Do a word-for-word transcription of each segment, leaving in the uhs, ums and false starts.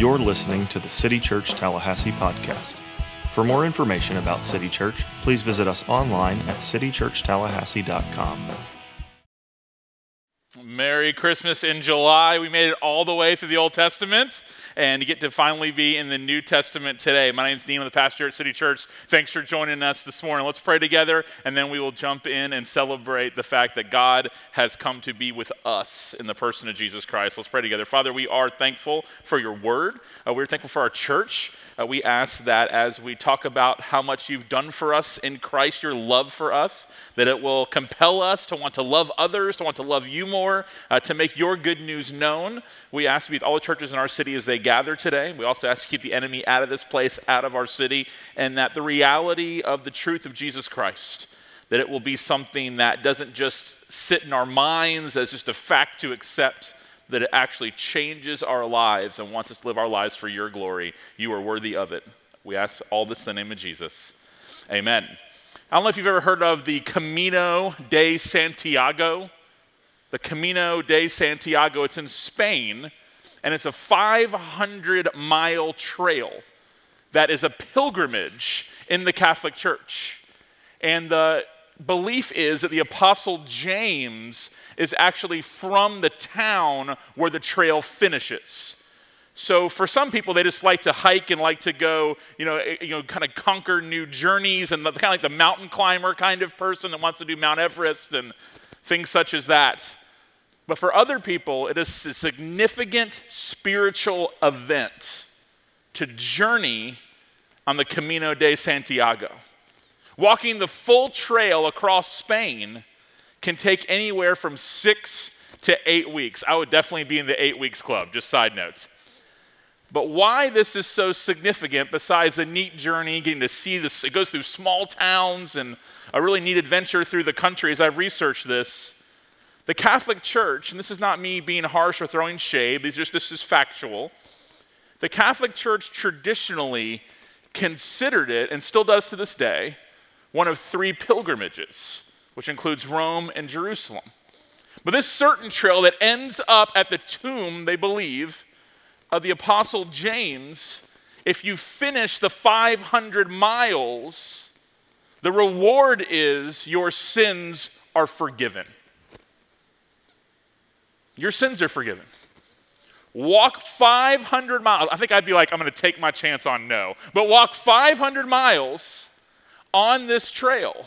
You're listening to the City Church Tallahassee podcast. For more information about City Church, please visit us online at city church tallahassee dot com. Merry Christmas in July. We made it all the way through the Old Testament and get to finally be in the New Testament today. My name is Dean, I'm the pastor at City Church. Thanks for joining us this morning. Let's pray together, and then we will jump in and celebrate the fact that God has come to be with us in the person of Jesus Christ. Let's pray together. Father, we are thankful for your word. Uh, we're thankful for our church. Uh, we ask that as we talk about how much you've done for us in Christ, your love for us, that it will compel us to want to love others, to want to love you more, uh, to make your good news known. We ask to be with all the churches in our city as they gather today. We also ask to keep the enemy out of this place, out of our city, and that the reality of the truth of Jesus Christ, that it will be something that doesn't just sit in our minds as just a fact to accept, that it actually changes our lives and wants us to live our lives for your glory. You are worthy of it. We ask all this in the name of Jesus. Amen. I don't know if you've ever heard of the Camino de Santiago. The Camino de Santiago, it's in Spain, and it's a five hundred mile trail that is a pilgrimage in the Catholic Church. And the belief is that the Apostle James is actually from the town where the trail finishes. So for some people, they just like to hike and like to go, you know, you know, kind of conquer new journeys, and the, kind of like the mountain climber kind of person that wants to do Mount Everest and things such as that. But for other people, it is a significant spiritual event to journey on the Camino de Santiago. Walking the full trail across Spain can take anywhere from six to eight weeks. I would definitely be in the eight weeks club, just side notes. But why this is so significant, besides a neat journey, getting to see this, it goes through small towns and a really neat adventure through the country, as I've researched this, the Catholic Church, and this is not me being harsh or throwing shade, this is, just, this is factual, the Catholic Church traditionally considered it, and still does to this day, one of three pilgrimages, which includes Rome and Jerusalem. But this certain trail that ends up at the tomb, they believe, of the Apostle James, if you finish the five hundred miles, the reward is your sins are forgiven. Your sins are forgiven. Walk five hundred miles. I think I'd be like, I'm going to take my chance on no. But walk five hundred miles... on this trail,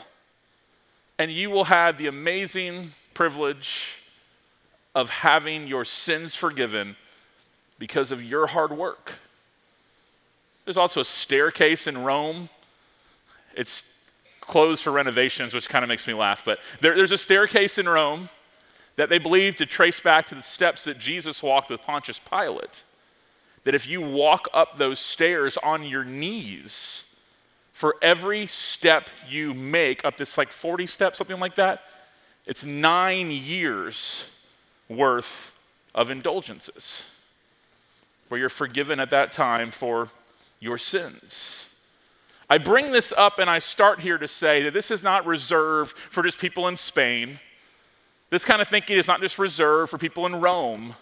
and you will have the amazing privilege of having your sins forgiven because of your hard work. There's also a staircase in Rome. It's closed for renovations, which kind of makes me laugh, but there, there's a staircase in Rome that they believe to trace back to the steps that Jesus walked with Pontius Pilate, that if you walk up those stairs on your knees, for every step you make up this like forty steps, something like that, it's nine years worth of indulgences where you're forgiven at that time for your sins. I bring this up and I start here to say that this is not reserved for just people in Spain. This kind of thinking is not just reserved for people in Rome,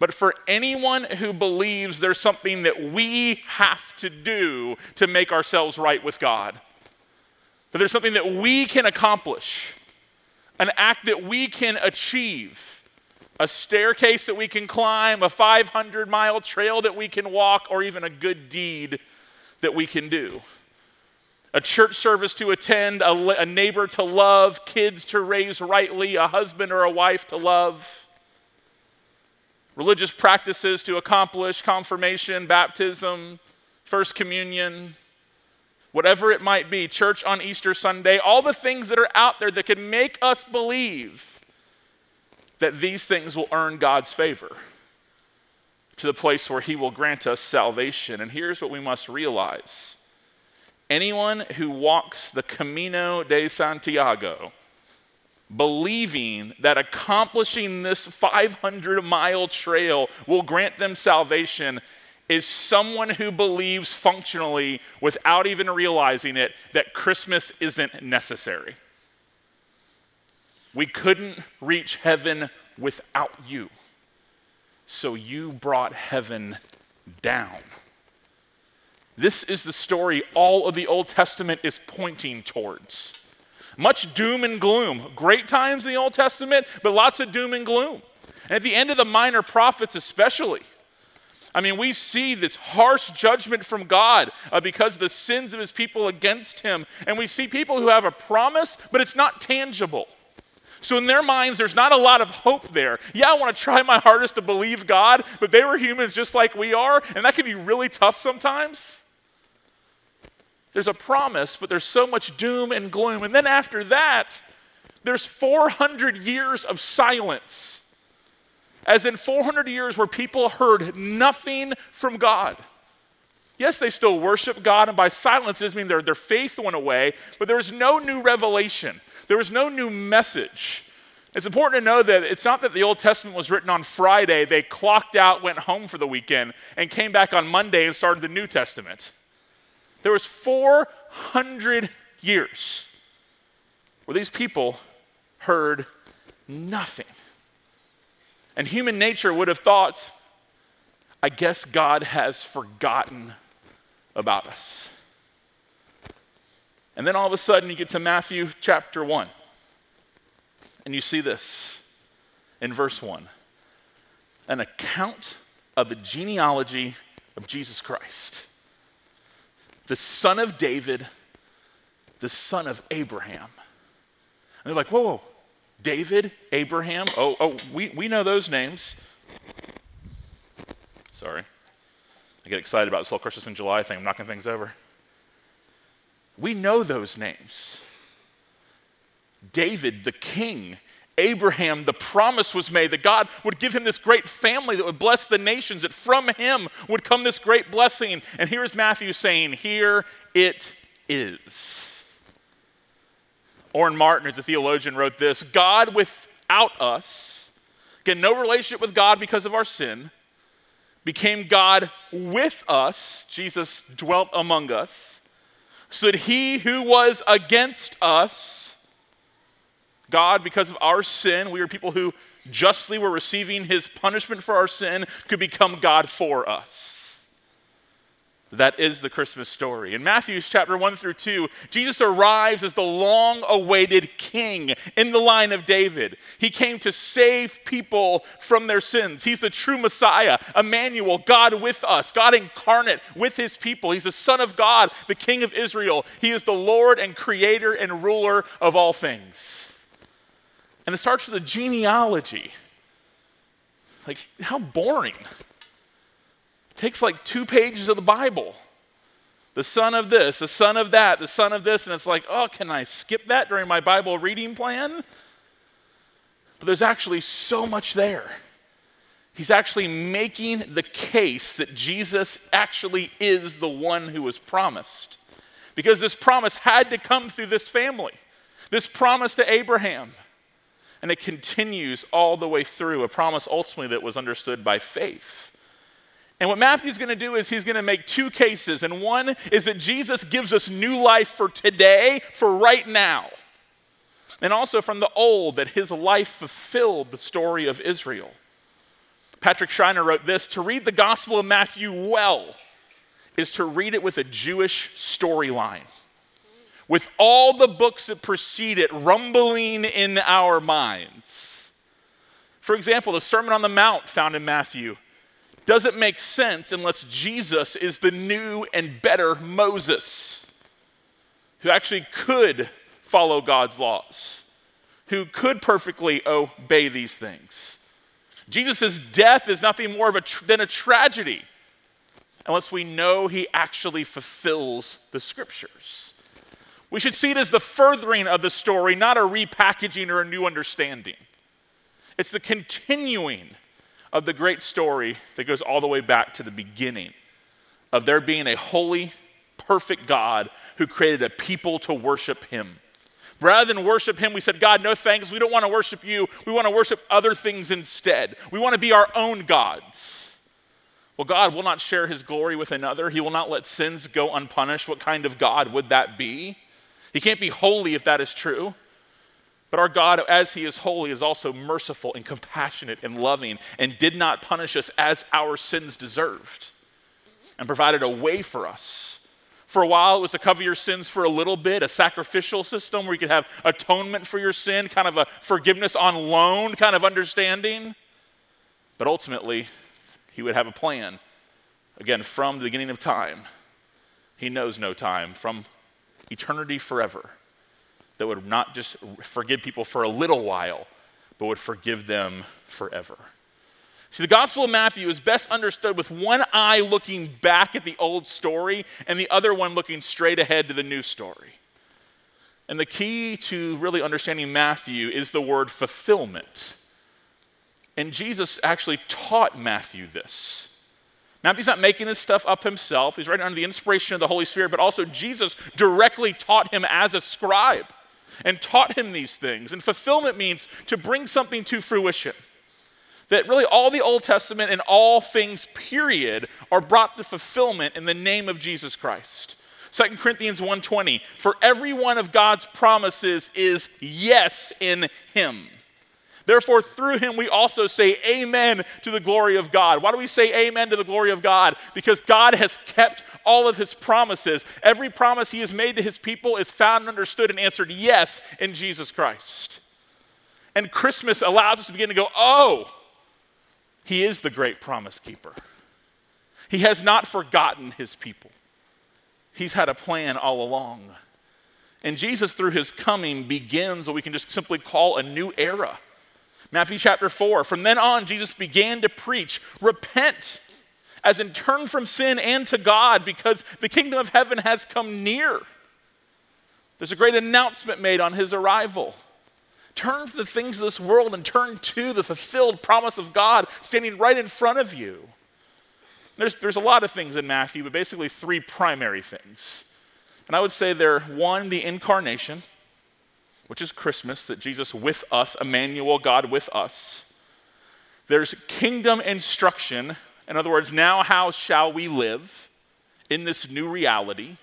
but for anyone who believes there's something that we have to do to make ourselves right with God, that there's something that we can accomplish, an act that we can achieve, a staircase that we can climb, a five hundred mile trail that we can walk, or even a good deed that we can do. A church service to attend, a, a neighbor to love, kids to raise rightly, a husband or a wife to love, religious practices to accomplish, confirmation, baptism, first communion, whatever it might be, church on Easter Sunday, all the things that are out there that can make us believe that these things will earn God's favor to the place where he will grant us salvation. And here's what we must realize. Anyone who walks the Camino de Santiago believing that accomplishing this five hundred mile trail will grant them salvation is someone who believes functionally, without even realizing it, that Christmas isn't necessary. We couldn't reach heaven without you, so you brought heaven down. This is the story all of the Old Testament is pointing towards. Much doom and gloom. Great times in the Old Testament, but lots of doom and gloom. And at the end of the Minor Prophets especially, I mean, we see this harsh judgment from God uh, because of the sins of his people against him. And we see people who have a promise, but it's not tangible. So in their minds, there's not a lot of hope there. Yeah, I want to try my hardest to believe God, but they were humans just like we are, and that can be really tough sometimes. There's a promise, but there's so much doom and gloom. And then after that, there's four hundred years of silence. As in four hundred years where people heard nothing from God. Yes, they still worship God, and by silence it doesn't mean their, their faith went away, but there was no new revelation. There was no new message. It's important to know that it's not that the Old Testament was written on Friday, they clocked out, went home for the weekend, and came back on Monday and started the New Testament. There was four hundred years where these people heard nothing. And human nature would have thought, I guess God has forgotten about us. And then all of a sudden you get to Matthew chapter one. And you see this in verse one. An account of the genealogy of Jesus Christ. The son of David, the son of Abraham. And they're like, whoa, whoa. David, Abraham, oh, oh, we, we know those names. Sorry. I get excited about this whole Christmas in July thing. I'm knocking things over. We know those names. David, the king, Abraham, the promise was made that God would give him this great family that would bless the nations, that from him would come this great blessing. And here is Matthew saying, here it is. Oren Martin, who's a theologian, wrote this: God without us, again, no relationship with God because of our sin, became God with us, Jesus dwelt among us, so that he who was against us, God, because of our sin, we were people who justly were receiving his punishment for our sin, could become God for us. That is the Christmas story. In Matthew chapter one through two, Jesus arrives as the long-awaited king in the line of David. He came to save people from their sins. He's the true Messiah, Emmanuel, God with us, God incarnate with his people. He's the Son of God, the King of Israel. He is the Lord and creator and ruler of all things. And it starts with a genealogy. Like, how boring. Takes like two pages of the Bible. The son of this, the son of that, the son of this, and it's like, oh, can I skip that during my Bible reading plan? But there's actually so much there. He's actually making the case that Jesus actually is the one who was promised. Because this promise had to come through this family. This promise to Abraham. And it continues all the way through, a promise ultimately that was understood by faith. And what Matthew's going to do is he's going to make two cases. And one is that Jesus gives us new life for today, for right now. And also from the old, that his life fulfilled the story of Israel. Patrick Schreiner wrote this: to read the Gospel of Matthew well is to read it with a Jewish storyline, with all the books that precede it rumbling in our minds. For example, the Sermon on the Mount found in Matthew doesn't make sense unless Jesus is the new and better Moses, who actually could follow God's laws, who could perfectly obey these things. Jesus' death is nothing more of a tr- than a tragedy unless we know he actually fulfills the scriptures. We should see it as the furthering of the story, not a repackaging or a new understanding. It's the continuing of the great story that goes all the way back to the beginning of there being a holy, perfect God who created a people to worship him. Rather than worship him, we said, God, no thanks. We don't want to worship you. We want to worship other things instead. We want to be our own gods. Well, God will not share his glory with another. He will not let sins go unpunished. What kind of God would that be? He can't be holy if that is true. But our God, as he is holy, is also merciful and compassionate and loving and did not punish us as our sins deserved. and provided a way for us. For a while, it was to cover your sins for a little bit, a sacrificial system where you could have atonement for your sin, kind of a forgiveness on loan kind of understanding. But ultimately, he would have a plan. Again, from the beginning of time, he knows no time, from eternity forever, that would not just forgive people for a little while, but would forgive them forever. See, the Gospel of Matthew is best understood with one eye looking back at the old story and the other one looking straight ahead to the new story. And the key to really understanding Matthew is the word fulfillment. And Jesus actually taught Matthew this. Matthew's not making this stuff up himself. He's writing under the inspiration of the Holy Spirit, but also Jesus directly taught him as a scribe and taught him these things. And fulfillment means to bring something to fruition. That really all the Old Testament and all things, period, are brought to fulfillment in the name of Jesus Christ. Second Corinthians one twenty, for every one of God's promises is yes in him. Therefore, through him, we also say amen to the glory of God. Why do we say amen to the glory of God? Because God has kept all of his promises. Every promise he has made to his people is found and understood and answered yes in Jesus Christ. And Christmas allows us to begin to go, oh, he is the great promise keeper. He has not forgotten his people. He's had a plan all along. And Jesus, through his coming, begins what we can just simply call a new era. Matthew chapter four, from then on, Jesus began to preach, repent, as in turn from sin and to God, because the kingdom of heaven has come near. There's a great announcement made on his arrival. Turn to the things of this world and turn to the fulfilled promise of God standing right in front of you. There's, there's a lot of things in Matthew, but basically three primary things. And I would say they're, one, the incarnation, which is Christmas, that Jesus with us, Emmanuel, God with us. There's kingdom instruction. In other words, now how shall we live in this new reality?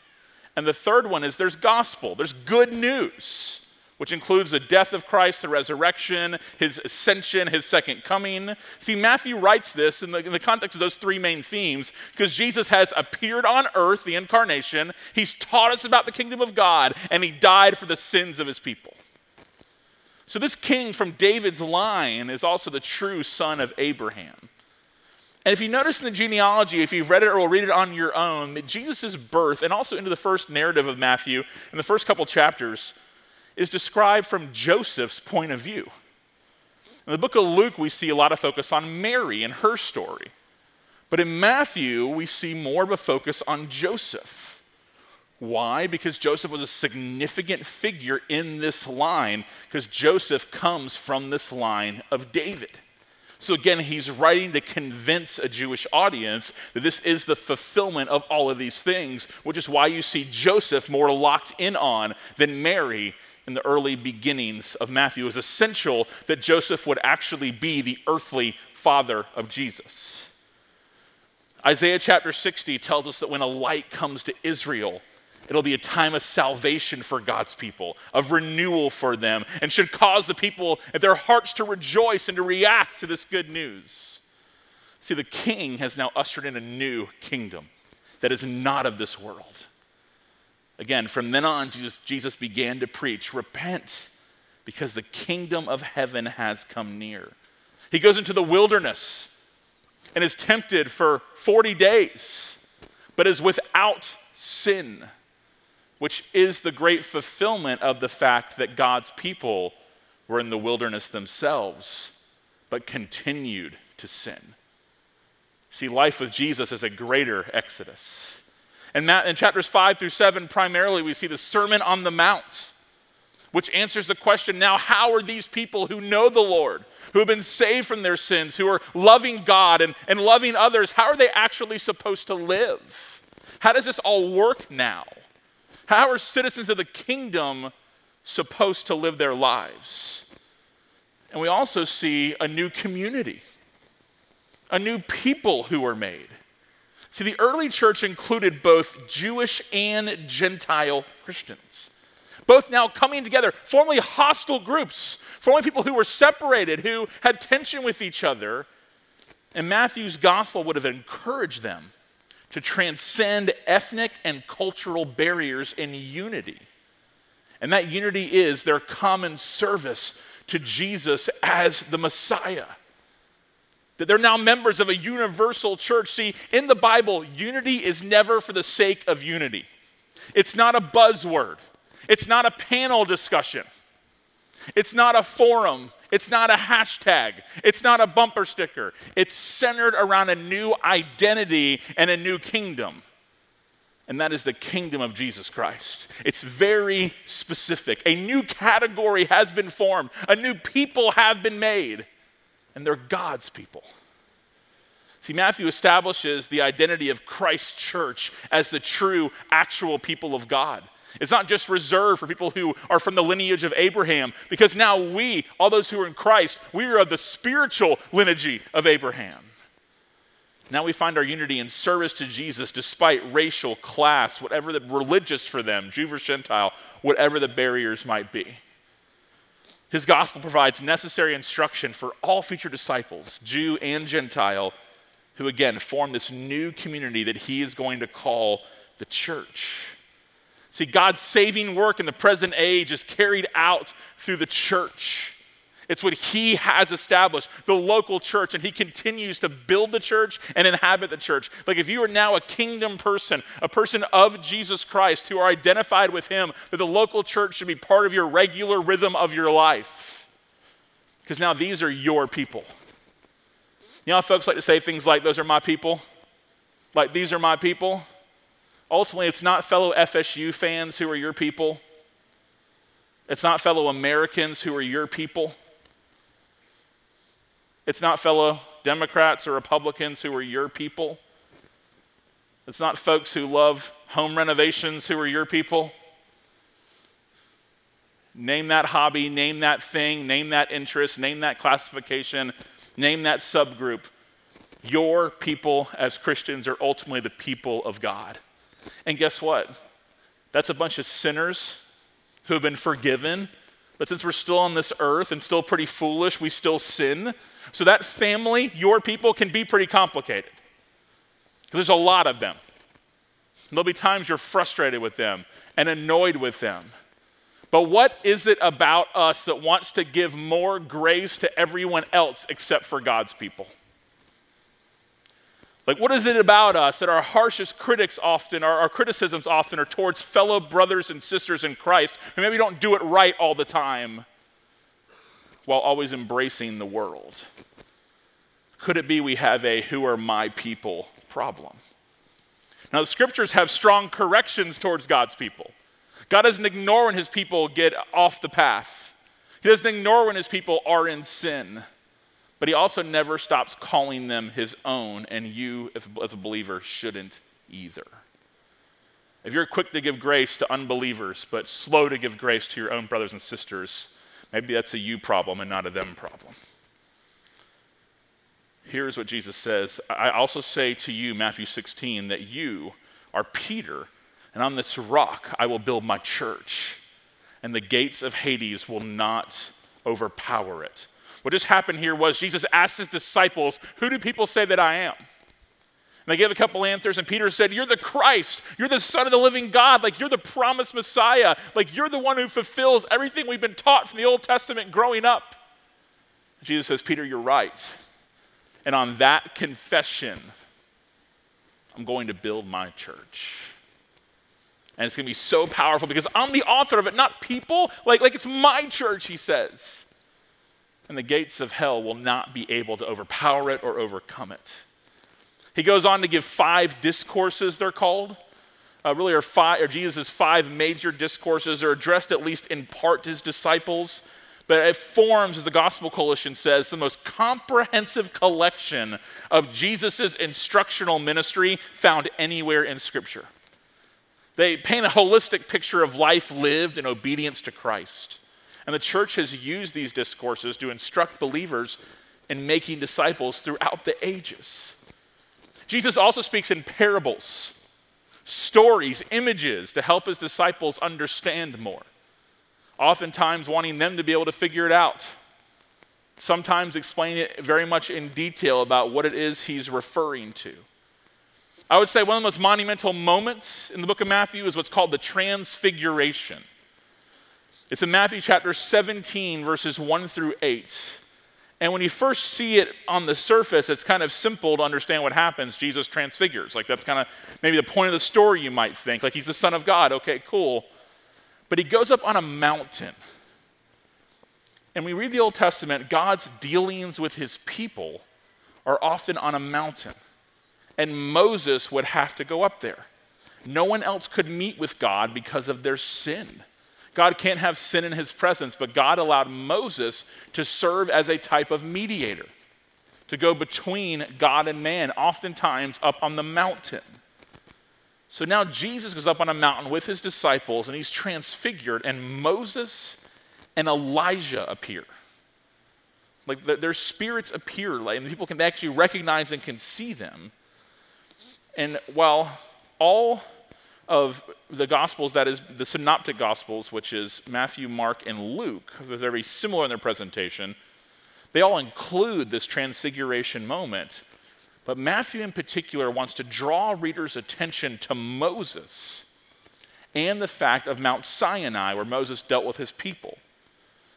And the third one is there's gospel. There's good news, which includes the death of Christ, the resurrection, his ascension, his second coming. See, Matthew writes this in the, in the context of those three main themes because Jesus has appeared on earth, the incarnation. He's taught us about the kingdom of God, and he died for the sins of his people. So this king from David's line is also the true son of Abraham. And if you notice in the genealogy, if you've read it or will read it on your own, that Jesus' birth, and also into the first narrative of Matthew, in the first couple chapters, is described from Joseph's point of view. In the book of Luke, we see a lot of focus on Mary and her story. But in Matthew, we see more of a focus on Joseph. Why? Because Joseph was a significant figure in this line, because Joseph comes from this line of David. So again, he's writing to convince a Jewish audience that this is the fulfillment of all of these things, which is why you see Joseph more locked in on than Mary in the early beginnings of Matthew. It was essential that Joseph would actually be the earthly father of Jesus. Isaiah chapter sixty tells us that when a light comes to Israel, it'll be a time of salvation for God's people, of renewal for them, and should cause the people at their hearts to rejoice and to react to this good news. See, the king has now ushered in a new kingdom that is not of this world. Again, from then on, Jesus, Jesus began to preach, repent, because the kingdom of heaven has come near. He goes into the wilderness and is tempted for forty days, but is without sin, which is the great fulfillment of the fact that God's people were in the wilderness themselves, but continued to sin. See, life with Jesus is a greater exodus. And in chapters five through seven, primarily we see the Sermon on the Mount, which answers the question, now how are these people who know the Lord, who have been saved from their sins, who are loving God and, and loving others, how are they actually supposed to live? How does this all work now? How are citizens of the kingdom supposed to live their lives? And we also see a new community, a new people who are made. See, the early church included both Jewish and Gentile Christians, both now coming together, formerly hostile groups, formerly people who were separated, who had tension with each other. And Matthew's gospel would have encouraged them to transcend ethnic and cultural barriers in unity. And that unity is their common service to Jesus as the Messiah. That they're now members of a universal church. See, in the Bible, unity is never for the sake of unity. It's not a buzzword. It's not a panel discussion. It's not a forum. It's not a hashtag. It's not a bumper sticker. It's centered around a new identity and a new kingdom. And that is the kingdom of Jesus Christ. It's very specific. A new category has been formed. A new people have been made. And they're God's people. See, Matthew establishes the identity of Christ's church as the true, actual people of God. It's not just reserved for people who are from the lineage of Abraham, because now we, all those who are in Christ, we are of the spiritual lineage of Abraham. Now we find our unity in service to Jesus despite racial, class, whatever the religious for them, Jew or Gentile, whatever the barriers might be. His gospel provides necessary instruction for all future disciples, Jew and Gentile, who again form this new community that he is going to call the church. See, God's saving work in the present age is carried out through the church. It's what he has established, the local church, and he continues to build the church and inhabit the church. Like if you are now a kingdom person, a person of Jesus Christ who are identified with him, that the local church should be part of your regular rhythm of your life. Because now these are your people. You know how folks like to say things like, those are my people? Like, these are my people? Ultimately, it's not fellow F S U fans who are your people. It's not fellow Americans who are your people. It's not fellow Democrats or Republicans who are your people. It's not folks who love home renovations who are your people. Name that hobby, name that thing, name that interest, name that classification, name that subgroup. Your people as Christians are ultimately the people of God. And guess what? That's a bunch of sinners who have been forgiven, but since we're still on this earth and still pretty foolish, we still sin. So that family, your people, can be pretty complicated. There's a lot of them. And there'll be times you're frustrated with them and annoyed with them. But what is it about us that wants to give more grace to everyone else except for God's people? Like, what is it about us that our harshest critics often, our, our criticisms often are towards fellow brothers and sisters in Christ who maybe don't do it right all the time while always embracing the world? Could it be we have a who are my people problem? Now, the scriptures have strong corrections towards God's people. God doesn't ignore when his people get off the path. He doesn't ignore when his people are in sin. But he also never stops calling them his own, and you, if, as a believer, shouldn't either. If you're quick to give grace to unbelievers, but slow to give grace to your own brothers and sisters, maybe that's a you problem and not a them problem. Here's what Jesus says. I also say to you, Matthew sixteen, that you are Peter, and on this rock I will build my church, and the gates of Hades will not overpower it. What just happened here was Jesus asked his disciples, who do people say that I am? And they gave a couple answers, and Peter said, you're the Christ. You're the Son of the living God. Like, you're the promised Messiah. Like, you're the one who fulfills everything we've been taught from the Old Testament growing up. And Jesus says, Peter, you're right. And on that confession, I'm going to build my church. And it's going to be so powerful because I'm the author of it, not people. Like, like it's my church, he says. And the gates of hell will not be able to overpower it or overcome it. He goes on to give five discourses, they're called. Uh, really, are five, or Jesus' five major discourses are addressed at least in part to his disciples. But it forms, as the Gospel Coalition says, the most comprehensive collection of Jesus' instructional ministry found anywhere in Scripture. They paint a holistic picture of life lived in obedience to Christ. And the church has used these discourses to instruct believers in making disciples throughout the ages. Jesus also speaks in parables, stories, images to help his disciples understand more, oftentimes wanting them to be able to figure it out, sometimes explaining it very much in detail about what it is he's referring to. I would say one of the most monumental moments in the book of Matthew is what's called the Transfiguration. It's in Matthew chapter seventeen, verses one through eight. And when you first see it on the surface, it's kind of simple to understand what happens. Jesus transfigures. Like, that's kind of maybe the point of the story, you might think. Like, he's the Son of God. Okay, cool. But he goes up on a mountain. And we read the Old Testament, God's dealings with his people are often on a mountain. And Moses would have to go up there. No one else could meet with God because of their sin. God can't have sin in his presence, but God allowed Moses to serve as a type of mediator, to go between God and man, oftentimes up on the mountain. So now Jesus goes up on a mountain with his disciples, and he's transfigured, and Moses and Elijah appear. Like, the, their spirits appear, like, and people can actually recognize and can see them. And while all of the Gospels, that is the Synoptic Gospels, which is Matthew, Mark, and Luke, they're very similar in their presentation, they all include this transfiguration moment. But Matthew in particular wants to draw readers' attention to Moses and the fact of Mount Sinai, where Moses dealt with his people.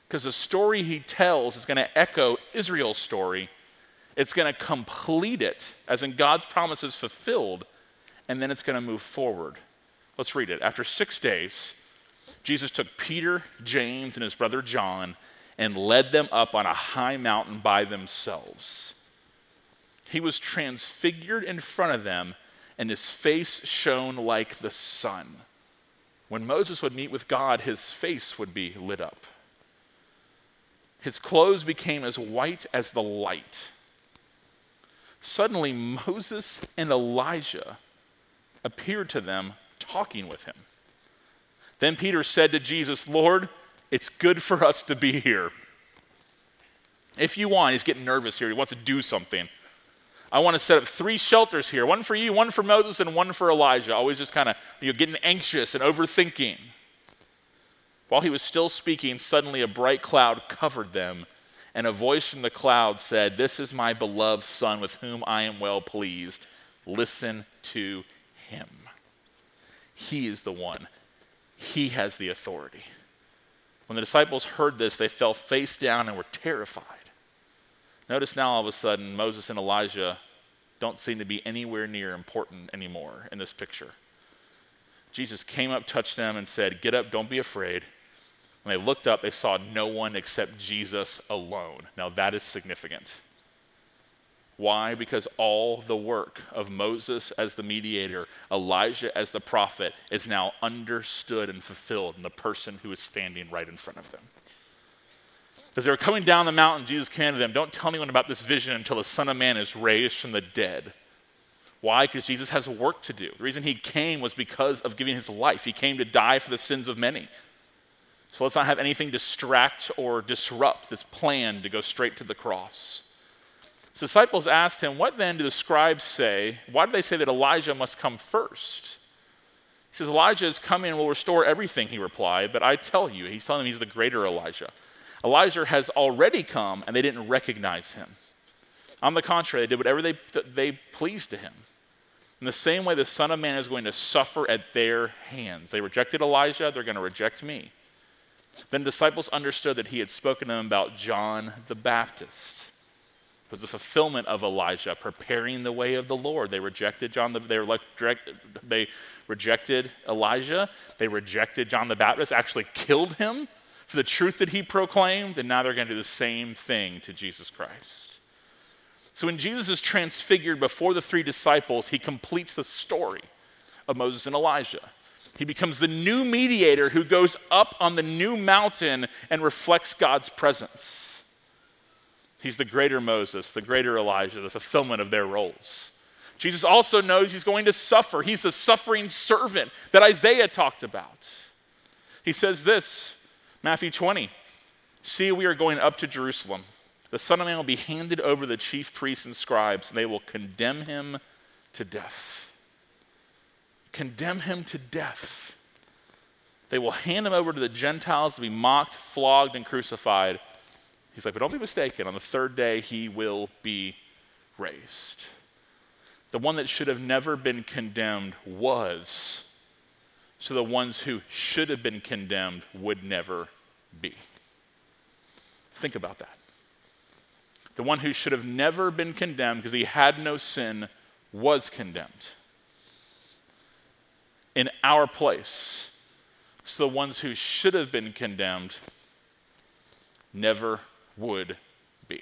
Because the story he tells is going to echo Israel's story. It's going to complete it, as in God's promise is fulfilled, and then it's going to move forward. Let's read it. After six days, Jesus took Peter, James, and his brother John and led them up on a high mountain by themselves. He was transfigured in front of them, and his face shone like the sun. When Moses would meet with God, his face would be lit up. His clothes became as white as the light. Suddenly, Moses and Elijah appeared to them, talking with him. Then Peter said to Jesus, "Lord, it's good for us to be here." If you want, he's getting nervous here. He wants to do something. I want to set up three shelters here, one for you, one for Moses, and one for Elijah. Always just kind of, you know, getting anxious and overthinking. While he was still speaking, suddenly a bright cloud covered them, and a voice from the cloud said, "This is my beloved Son, with whom I am well pleased. Listen to him." He is the one. He has the authority. When the disciples heard this, they fell face down and were terrified. Notice now all of a sudden, Moses and Elijah don't seem to be anywhere near important anymore in this picture. Jesus came up, touched them, and said, "Get up, don't be afraid." When they looked up, they saw no one except Jesus alone. Now that is significant. Why? Because all the work of Moses as the mediator, Elijah as the prophet, is now understood and fulfilled in the person who is standing right in front of them. As they were coming down the mountain, Jesus commanded them, "Don't tell anyone about this vision until the Son of Man is raised from the dead." Why? Because Jesus has work to do. The reason he came was because of giving his life. He came to die for the sins of many. So let's not have anything distract or disrupt this plan to go straight to the cross. His disciples asked him, "What then do the scribes say? Why do they say that Elijah must come first?" He says, "Elijah is coming and will restore everything," he replied, "but I tell you," he's telling them he's the greater Elijah, "Elijah has already come, and they didn't recognize him. On the contrary, they did whatever they, they pleased to him. In the same way, the Son of Man is going to suffer at their hands. They rejected Elijah, they're going to reject me." Then disciples understood that he had spoken to them about John the Baptist. Was the fulfillment of Elijah, preparing the way of the Lord. They rejected John the they were like direct, they rejected Elijah, they rejected John the Baptist, actually killed him for the truth that he proclaimed, and now they're going to do the same thing to Jesus Christ. So when Jesus is transfigured before the three disciples, he completes the story of Moses and Elijah. He becomes the new mediator who goes up on the new mountain and reflects God's presence. He's the greater Moses, the greater Elijah, the fulfillment of their roles. Jesus also knows he's going to suffer. He's the suffering servant that Isaiah talked about. He says this, Matthew twenty, "See, we are going up to Jerusalem. The Son of Man will be handed over to the chief priests and scribes, and they will condemn him to death." Condemn him to death. They will hand him over to the Gentiles to be mocked, flogged, and crucified. He's like, but don't be mistaken, on the third day he will be raised. the one that should have never been condemned was, so the ones who should have been condemned would never be. Think about that. The one who should have never been condemned because he had no sin was condemned in our place. So the ones who should have been condemned never would be.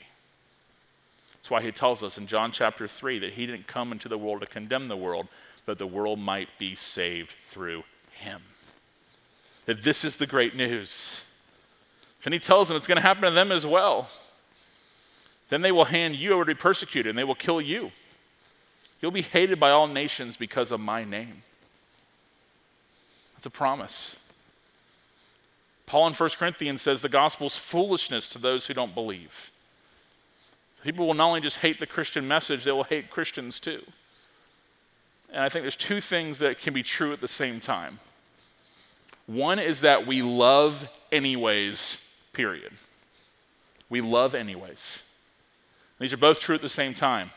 That's why he tells us in John chapter three that he didn't come into the world to condemn the world, but the world might be saved through him. That this is the great news. And he tells them it's going to happen to them as well. Then they will hand you over to be persecuted, and they will kill you. You'll be hated by all nations because of my name. That's a promise. Paul in First Corinthians says the gospel's foolishness to those who don't believe. People will not only just hate the Christian message, they will hate Christians too. And I think there's two things that can be true at the same time. One is that we love anyways, period. We love anyways. These are both true at the same time.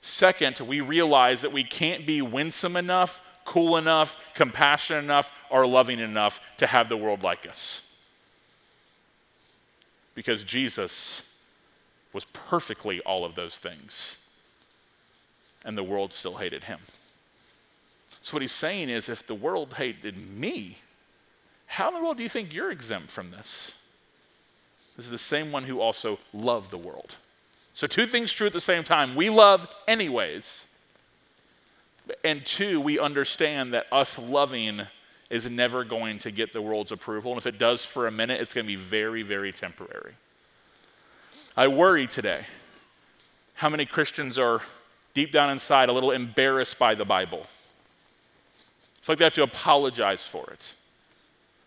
Second, we realize that we can't be winsome enough, cool enough, compassionate enough, or loving enough to have the world like us. Because Jesus was perfectly all of those things, and the world still hated him. So what he's saying is, if the world hated me, how in the world do you think you're exempt from this? This is the same one who also loved the world. So two things true at the same time. We love anyways. And two, we understand that us loving is never going to get the world's approval. And if it does for a minute, it's going to be very, very temporary. I worry today how many Christians are deep down inside a little embarrassed by the Bible. It's like they have to apologize for it.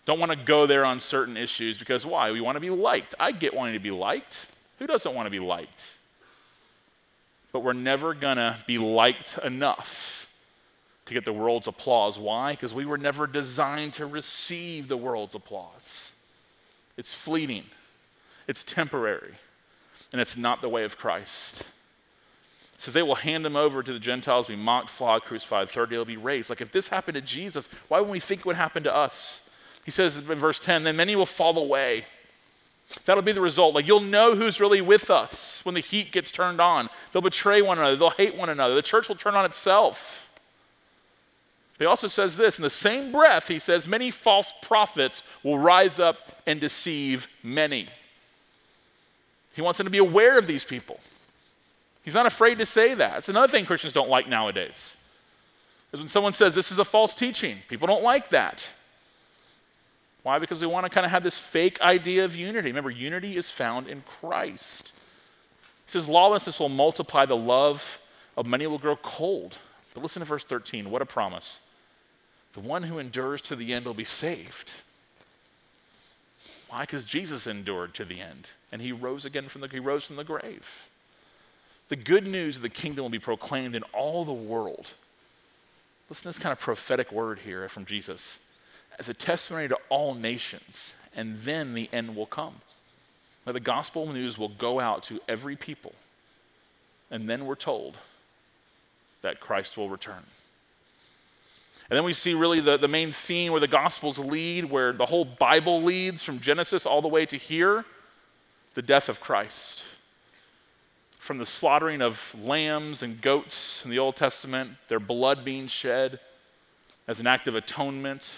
Don't want to go there on certain issues because why? We want to be liked. I get wanting to be liked. Who doesn't want to be liked? But we're never going to be liked enough to get the world's applause. Why? Because we were never designed to receive the world's applause. It's fleeting. It's temporary. And it's not the way of Christ. So they will hand him over to the Gentiles, be mocked, flogged, crucified, third day he'll be raised. Like if this happened to Jesus, why wouldn't we think it would happen to us? He says in verse ten, then many will fall away. That'll be the result. Like you'll know who's really with us when the heat gets turned on. They'll betray one another. They'll hate one another. The church will turn on itself. He also says this, in the same breath, he says, many false prophets will rise up and deceive many. He wants them to be aware of these people. He's not afraid to say that. It's another thing Christians don't like nowadays. Is when someone says this is a false teaching. People don't like that. Why? Because we want to kind of have this fake idea of unity. Remember, unity is found in Christ. He says, lawlessness will multiply, the love of many will grow cold. But listen to verse thirteen. What a promise. The one who endures to the end will be saved. Why? Because Jesus endured to the end, and he rose again from the, he rose from the grave. The good news of the kingdom will be proclaimed in all the world. Listen to this kind of prophetic word here from Jesus. As a testimony to all nations, and then the end will come. Now, the gospel news will go out to every people, and then we're told that Christ will return. And then we see really the, the main theme where the gospels lead, where the whole Bible leads from Genesis all the way to here, the death of Christ. From the slaughtering of lambs and goats in the Old Testament, their blood being shed as an act of atonement,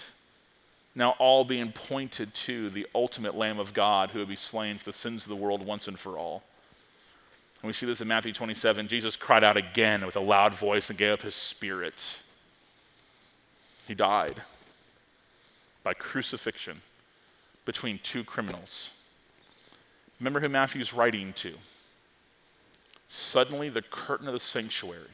now all being pointed to the ultimate Lamb of God who would be slain for the sins of the world once and for all. And we see this in Matthew twenty-seven. Jesus cried out again with a loud voice and gave up his spirit. He died by crucifixion between two criminals. Remember who Matthew's writing to. Suddenly the curtain of the sanctuary,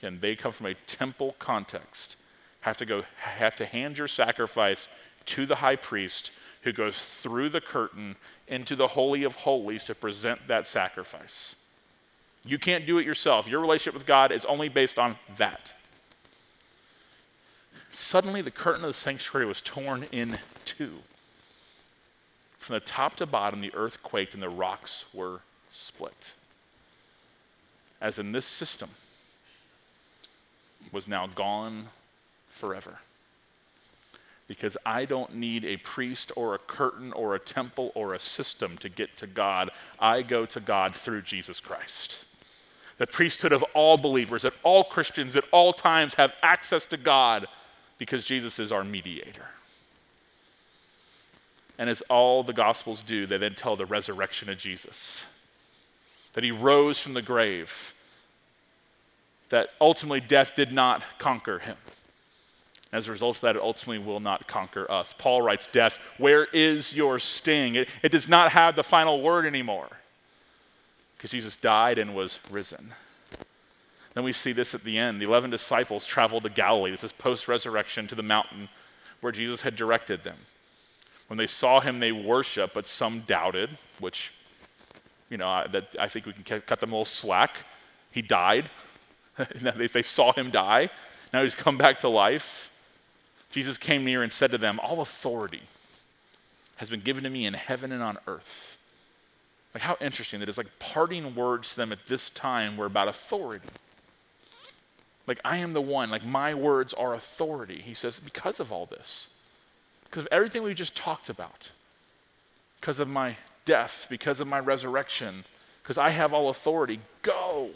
and they come from a temple context, have to go, have to hand your sacrifice to the high priest who goes through the curtain into the Holy of Holies to present that sacrifice. You can't do it yourself. Your relationship with God is only based on that. Suddenly, the curtain of the sanctuary was torn in two. From the top to bottom, the earth quaked and the rocks were split. As in this system, was now gone forever. Because I don't need a priest or a curtain or a temple or a system to get to God. I go to God through Jesus Christ. The priesthood of all believers, that all Christians at all times have access to God because Jesus is our mediator. And as all the Gospels do, they then tell the resurrection of Jesus, that he rose from the grave, that ultimately death did not conquer him. As a result of that, it ultimately will not conquer us. Paul writes, death, where is your sting? It, it does not have the final word anymore because Jesus died and was risen. Then we see this at the end. The eleven disciples traveled to Galilee. This is post-resurrection, to the mountain where Jesus had directed them. When they saw him, they worshiped, but some doubted, which, you know, I, that, I think we can cut them a little slack. He died. They saw him die. Now he's come back to life. Jesus came near and said to them, all authority has been given to me in heaven and on earth. Like, how interesting that it's like parting words to them at this time were about authority. Like, I am the one, like my words are authority. He says, because of all this, because of everything we just talked about, because of my death, because of my resurrection, because I have all authority, go.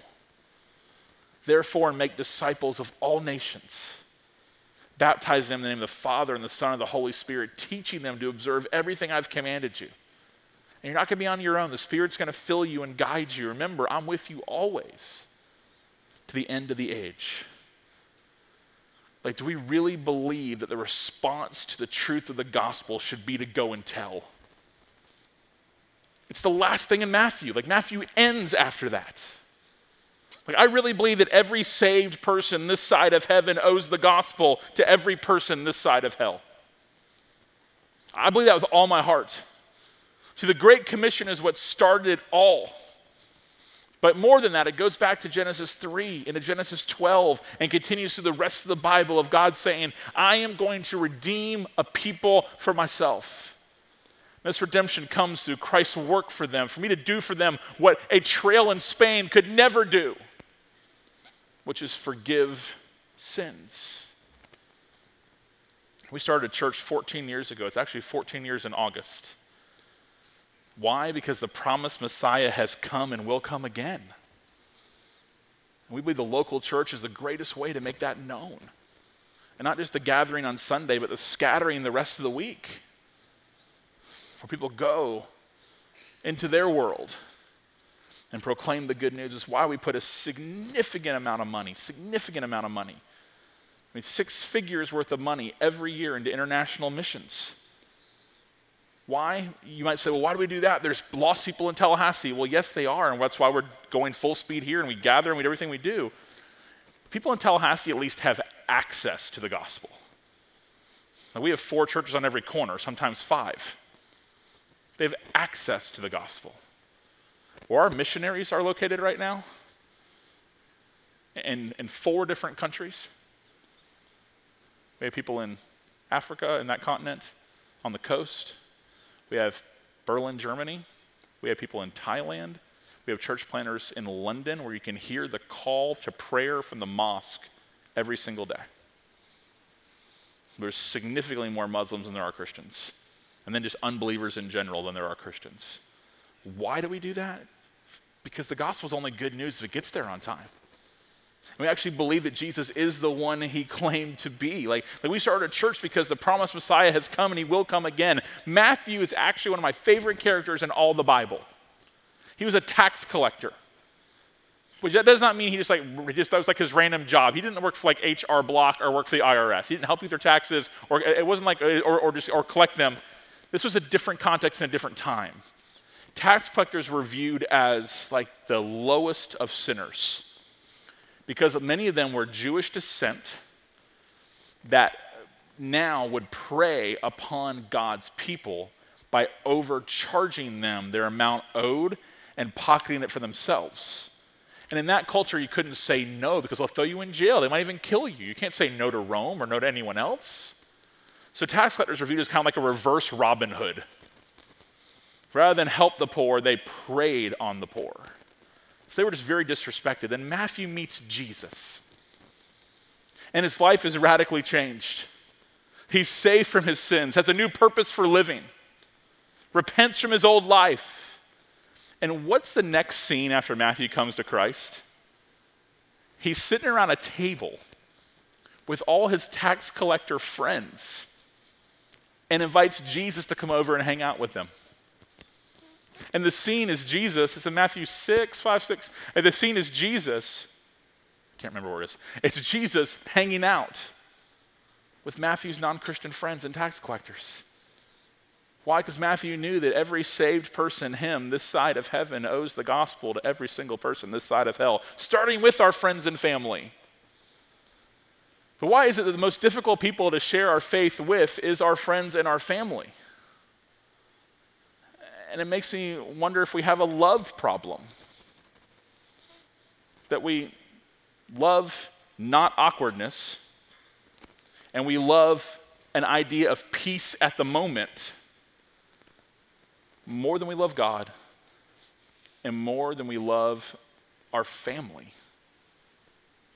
Therefore, make disciples of all nations. Baptize them in the name of the Father and the Son and the Holy Spirit, teaching them to observe everything I've commanded you. And you're not going to be on your own. The Spirit's going to fill you and guide you. Remember, I'm with you always to the end of the age. Like, do we really believe that the response to the truth of the gospel should be to go and tell? It's the last thing in Matthew. Like, Matthew ends after that. Like, I really believe that every saved person this side of heaven owes the gospel to every person this side of hell. I believe that with all my heart. See, the Great Commission is what started it all. But more than that, it goes back to Genesis three and to Genesis twelve and continues through the rest of the Bible of God saying, I am going to redeem a people for myself. This redemption comes through Christ's work for them, for me to do for them what a trail in Spain could never do, which is forgive sins. We started a church fourteen years ago. It's actually fourteen years in August. Why? Because the promised Messiah has come and will come again. And we believe the local church is the greatest way to make that known. And not just the gathering on Sunday, but the scattering the rest of the week, where people go into their world and proclaim the good news. Is why we put a significant amount of money, significant amount of money, I mean six figures worth of money every year into international missions. Why? You might say, well, why do we do that? There's lost people in Tallahassee. Well, yes, they are, and that's why we're going full speed here, and we gather and we do everything we do. People in Tallahassee at least have access to the gospel. Now, we have four churches on every corner, sometimes five. They have access to the gospel. Where our missionaries are located right now, in, in four different countries. We have people in Africa, in that continent, on the coast. We have Berlin, Germany. We have people in Thailand. We have church planters in London, where you can hear the call to prayer from the mosque every single day. There's significantly more Muslims than there are Christians. And then just unbelievers in general than there are Christians. Why do we do that? Because the gospel's only good news if it gets there on time. And we actually believe that Jesus is the one he claimed to be. Like, like we started a church because the promised Messiah has come and he will come again. Matthew is actually one of my favorite characters in all the Bible. He was a tax collector. Which that does not mean he just like, just that was like his random job. He didn't work for like H R Block or work for the I R S. He didn't help you with their taxes or it wasn't like, or, or just, or collect them. This was a different context and a different time. Tax collectors were viewed as like the lowest of sinners because many of them were Jewish descent that now would prey upon God's people by overcharging them their amount owed and pocketing it for themselves. And in that culture, you couldn't say no because they'll throw you in jail. They might even kill you. You can't say no to Rome or no to anyone else. So tax collectors are viewed as kind of like a reverse Robin Hood. Rather than help the poor, they preyed on the poor. So they were just very disrespected. And Matthew meets Jesus. and his life is radically changed. He's saved from his sins, has a new purpose for living, repents from his old life. And what's the next scene after Matthew comes to Christ? He's sitting around a table with all his tax collector friends and invites Jesus to come over and hang out with them. And the scene is Jesus. It's in Matthew six, five, six. And the scene is Jesus. I can't remember where it is. It's Jesus hanging out with Matthew's non-Christian friends and tax collectors. Why? Because Matthew knew that every saved person, him, this side of heaven, owes the gospel to every single person this side of hell, starting with our friends and family. But why is it that the most difficult people to share our faith with is our friends and our family? And it makes me wonder if we have a love problem. That we love not awkwardness, and we love an idea of peace at the moment more than we love God and more than we love our family.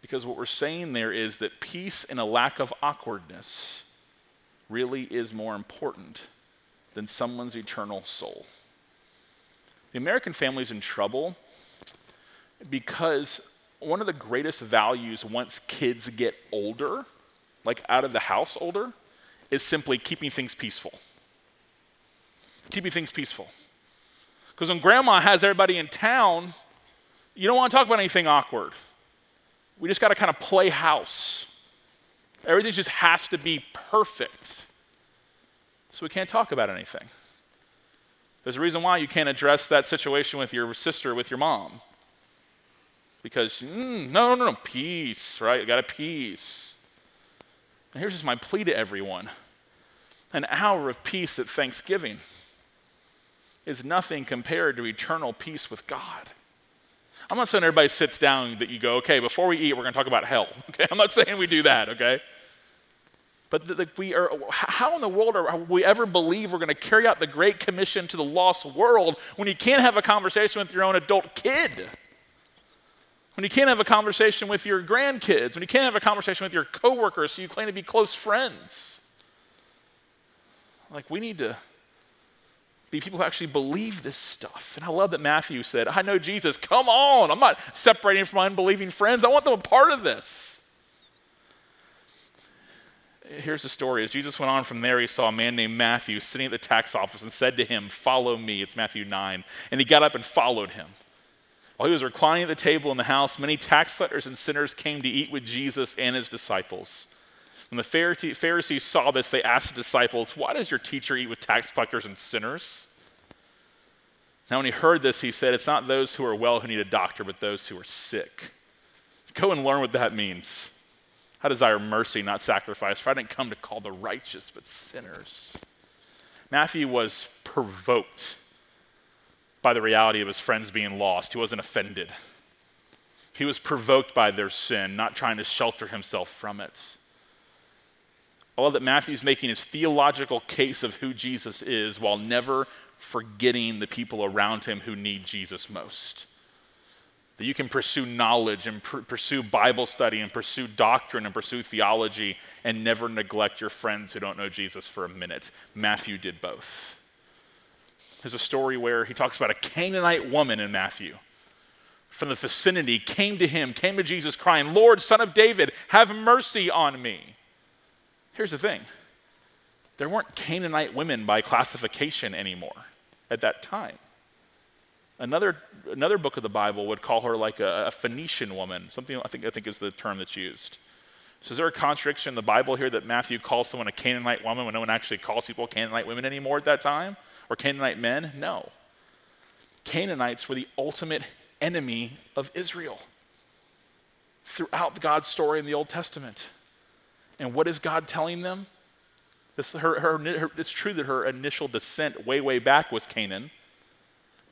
Because what we're saying there is that peace and a lack of awkwardness really is more important than someone's eternal soul. The American family's in trouble because one of the greatest values once kids get older, like out of the house older, is simply keeping things peaceful. Keeping things peaceful. Because when grandma has everybody in town, you don't want to talk about anything awkward. We just got to kind of play house. Everything just has to be perfect. So we can't talk about anything. There's a reason why you can't address that situation with your sister, with your mom. Because, mm, no, no, no, peace, right? You got to peace. And here's just my plea to everyone. An hour of peace at Thanksgiving is nothing compared to eternal peace with God. I'm not saying everybody sits down that you go, okay, before we eat, we're going to talk about hell. Okay, I'm not saying we do that, okay? But the, the, we are, how in the world are we ever believe we're going to carry out the Great Commission to the lost world when you can't have a conversation with your own adult kid? When you can't have a conversation with your grandkids? When you can't have a conversation with your coworkers who you claim to be close friends? Like, we need to be people who actually believe this stuff. And I love that Matthew said, I know Jesus, come on. I'm not separating from my unbelieving friends. I want them a part of this. Here's the story. As Jesus went on from there, he saw a man named Matthew sitting at the tax office and said to him, follow me. It's Matthew nine. And he got up and followed him. While he was reclining at the table in the house, many tax collectors and sinners came to eat with Jesus and his disciples. When the Pharisees saw this, they asked the disciples, why does your teacher eat with tax collectors and sinners? Now when he heard this, he said, it's not those who are well who need a doctor, but those who are sick. Go and learn what that means. I desire mercy, not sacrifice, for I didn't come to call the righteous, but sinners. Matthew was provoked by the reality of his friends being lost. He wasn't offended. He was provoked by their sin, not trying to shelter himself from it. I love that Matthew's making his theological case of who Jesus is while never forgetting the people around him who need Jesus most. That you can pursue knowledge and pr- pursue Bible study and pursue doctrine and pursue theology and never neglect your friends who don't know Jesus for a minute. Matthew did both. There's a story where he talks about a Canaanite woman in Matthew from the vicinity came to him, came to Jesus crying, Lord, Son of David, have mercy on me. Here's the thing. There weren't Canaanite women by classification anymore at that time. Another another book of the Bible would call her like a, a Phoenician woman, something I think I think is the term that's used. So is there a contradiction in the Bible here that Matthew calls someone a Canaanite woman when no one actually calls people Canaanite women anymore at that time? Or Canaanite men? No. Canaanites were the ultimate enemy of Israel throughout God's story in the Old Testament. And what is God telling them? This, her, her, her, it's true that her initial descent way, way back was Canaan.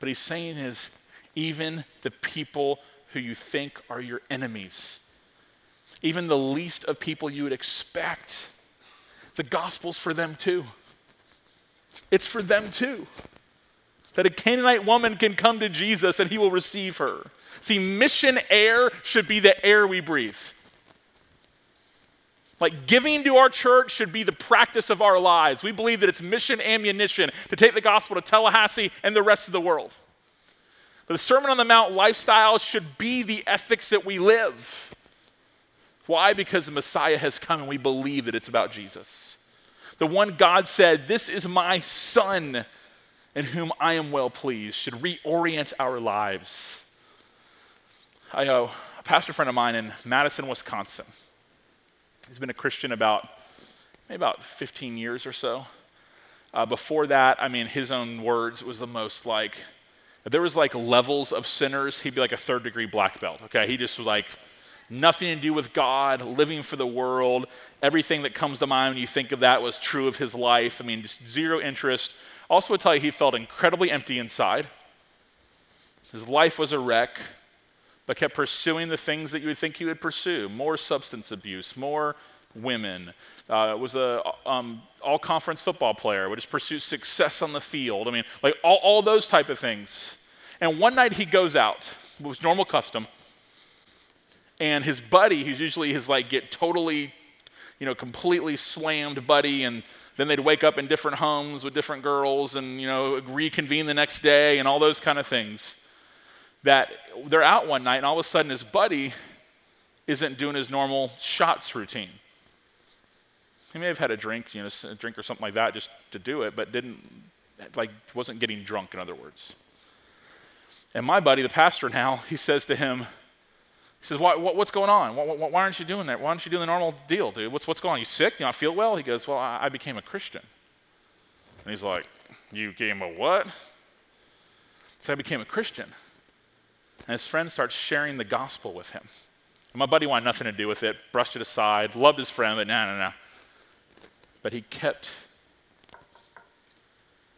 But he's saying is, even the people who you think are your enemies, even the least of people you would expect, the gospel's for them too. It's for them too. That a Canaanite woman can come to Jesus and he will receive her. See, mission air should be the air we breathe. Like, giving to our church should be the practice of our lives. We believe that it's mission ammunition to take the gospel to Tallahassee and the rest of the world. But the Sermon on the Mount lifestyle should be the ethics that we live. Why? Because the Messiah has come and we believe that it's about Jesus. The one God said, "This is my son in whom I am well pleased," should reorient our lives. I know a pastor friend of mine in Madison, Wisconsin. He's been a Christian about, maybe about fifteen years or so. Uh, before that, I mean, his own words, it was the most like, if there was like levels of sinners, he'd be like a third degree black belt, okay? He just was like, nothing to do with God, living for the world. Everything that comes to mind when you think of that was true of his life. I mean, just zero interest. Also would tell you he felt incredibly empty inside. His life was a wreck. But kept pursuing the things that you would think you would pursue. More substance abuse, more women. Uh, was a um, all-conference football player. Would just pursue success on the field. I mean, like all, all those type of things. And one night he goes out, it was normal custom, and his buddy, who's usually his like get totally, you know, completely slammed buddy, and then they'd wake up in different homes with different girls and, you know, reconvene the next day and all those kind of things. That they're out one night and all of a sudden his buddy isn't doing his normal shots routine. He may have had a drink, you know, a drink or something like that just to do it, but didn't, like, wasn't getting drunk, in other words. And my buddy, the pastor now, he says to him, he says, why, what, what's going on? Why, why, why aren't you doing that? Why aren't you doing the normal deal, dude? What's, what's going on? You sick? You not feel well? He goes, well, I, I became a Christian. And he's like, you became a what? So I became a Christian. And his friend starts sharing the gospel with him. And my buddy wanted nothing to do with it, brushed it aside, loved his friend, but no, no, no. But he kept,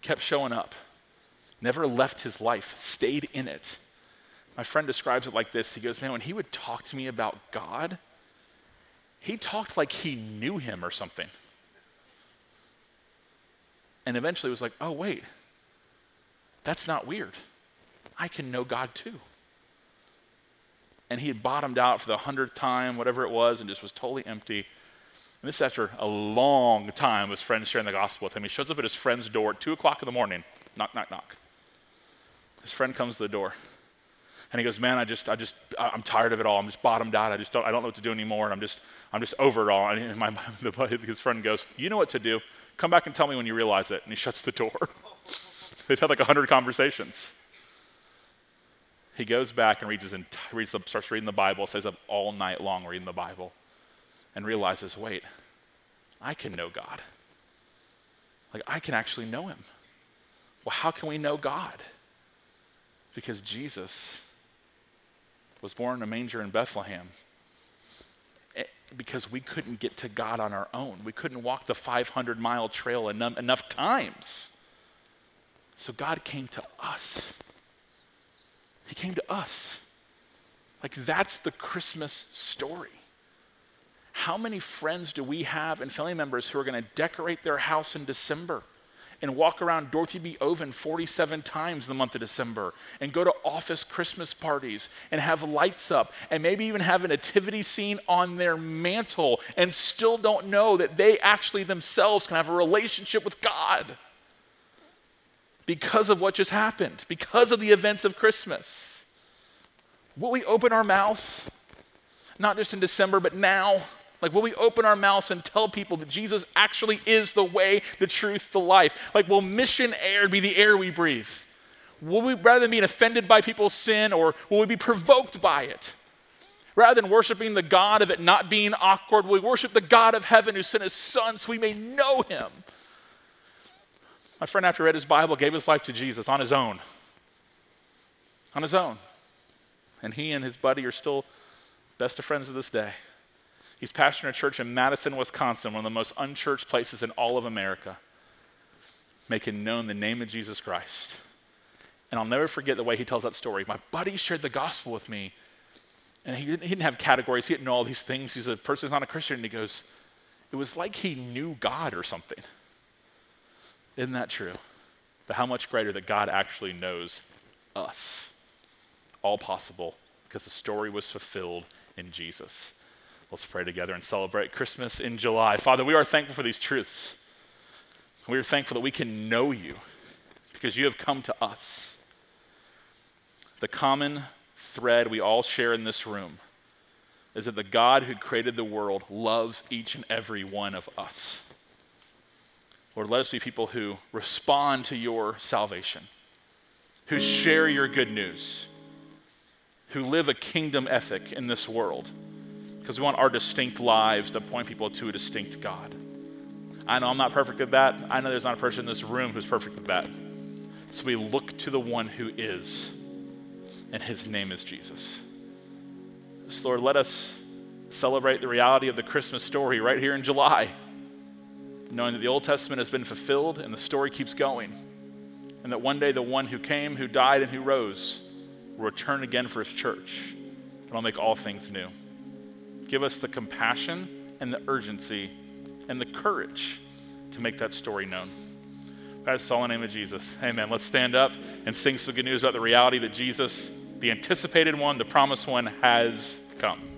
kept showing up, never left his life, stayed in it. My friend describes it like this. He goes, man, when he would talk to me about God, he talked like he knew him or something. And eventually it was like, oh, wait, that's not weird. I can know God too. And he had bottomed out for the hundredth time, whatever it was, and just was totally empty. And this is after a long time of his friends sharing the gospel with him. He shows up at his friend's door at two o'clock in the morning. Knock, knock, knock. His friend comes to the door. And he goes, man, I just, I just, I'm tired of it all. I'm just bottomed out. I just don't, I don't know what to do anymore. And I'm just, I'm just over it all. And my, his friend goes, you know what to do. Come back and tell me when you realize it. And he shuts the door. They've had like a hundred conversations. He goes back and reads his enti- reads the, starts reading the Bible, stays up all night long reading the Bible, and realizes, wait, I can know God. Like, I can actually know him. Well, how can we know God? Because Jesus was born in a manger in Bethlehem it, because we couldn't get to God on our own. We couldn't walk the five hundred mile trail en- enough times. So God came to us. He came to us. Like, that's the Christmas story. How many friends do we have and family members who are going to decorate their house in December and walk around Dorothy B. Oven forty-seven times in the month of December and go to office Christmas parties and have lights up and maybe even have a nativity scene on their mantle and still don't know that they actually themselves can have a relationship with God? Because of what just happened, because of the events of Christmas. Will we open our mouths, not just in December, but now? Like, will we open our mouths and tell people that Jesus actually is the way, the truth, the life? Like, will mission air be the air we breathe? Will we, rather than being offended by people's sin, or will we be provoked by it? Rather than worshiping the God of it not being awkward, will we worship the God of heaven who sent his son so we may know him? My friend, after he read his Bible, gave his life to Jesus on his own. On his own. And he and his buddy are still best of friends to this day. He's pastoring a church in Madison, Wisconsin, one of the most unchurched places in all of America, making known the name of Jesus Christ. And I'll never forget the way he tells that story. My buddy shared the gospel with me, and he didn't, he didn't have categories. He didn't know all these things. He's a person who's not a Christian. And he goes, it was like he knew God or something. Isn't that true? But how much greater that God actually knows us. All possible because the story was fulfilled in Jesus. Let's pray together and celebrate Christmas in July. Father, we are thankful for these truths. We are thankful that we can know you because you have come to us. The common thread we all share in this room is that the God who created the world loves each and every one of us. Lord, let us be people who respond to your salvation, who share your good news, who live a kingdom ethic in this world, because we want our distinct lives to point people to a distinct God. I know I'm not perfect at that. I know there's not a person in this room who's perfect at that. So we look to the one who is, and his name is Jesus. So Lord, let us celebrate the reality of the Christmas story right here in July, knowing that the Old Testament has been fulfilled and the story keeps going, and that one day the one who came, who died, and who rose will return again for his church, and will make all things new. Give us the compassion and the urgency and the courage to make that story known. That's all in the name of Jesus. Amen. Let's stand up and sing some good news about the reality that Jesus, the anticipated one, the promised one, has come.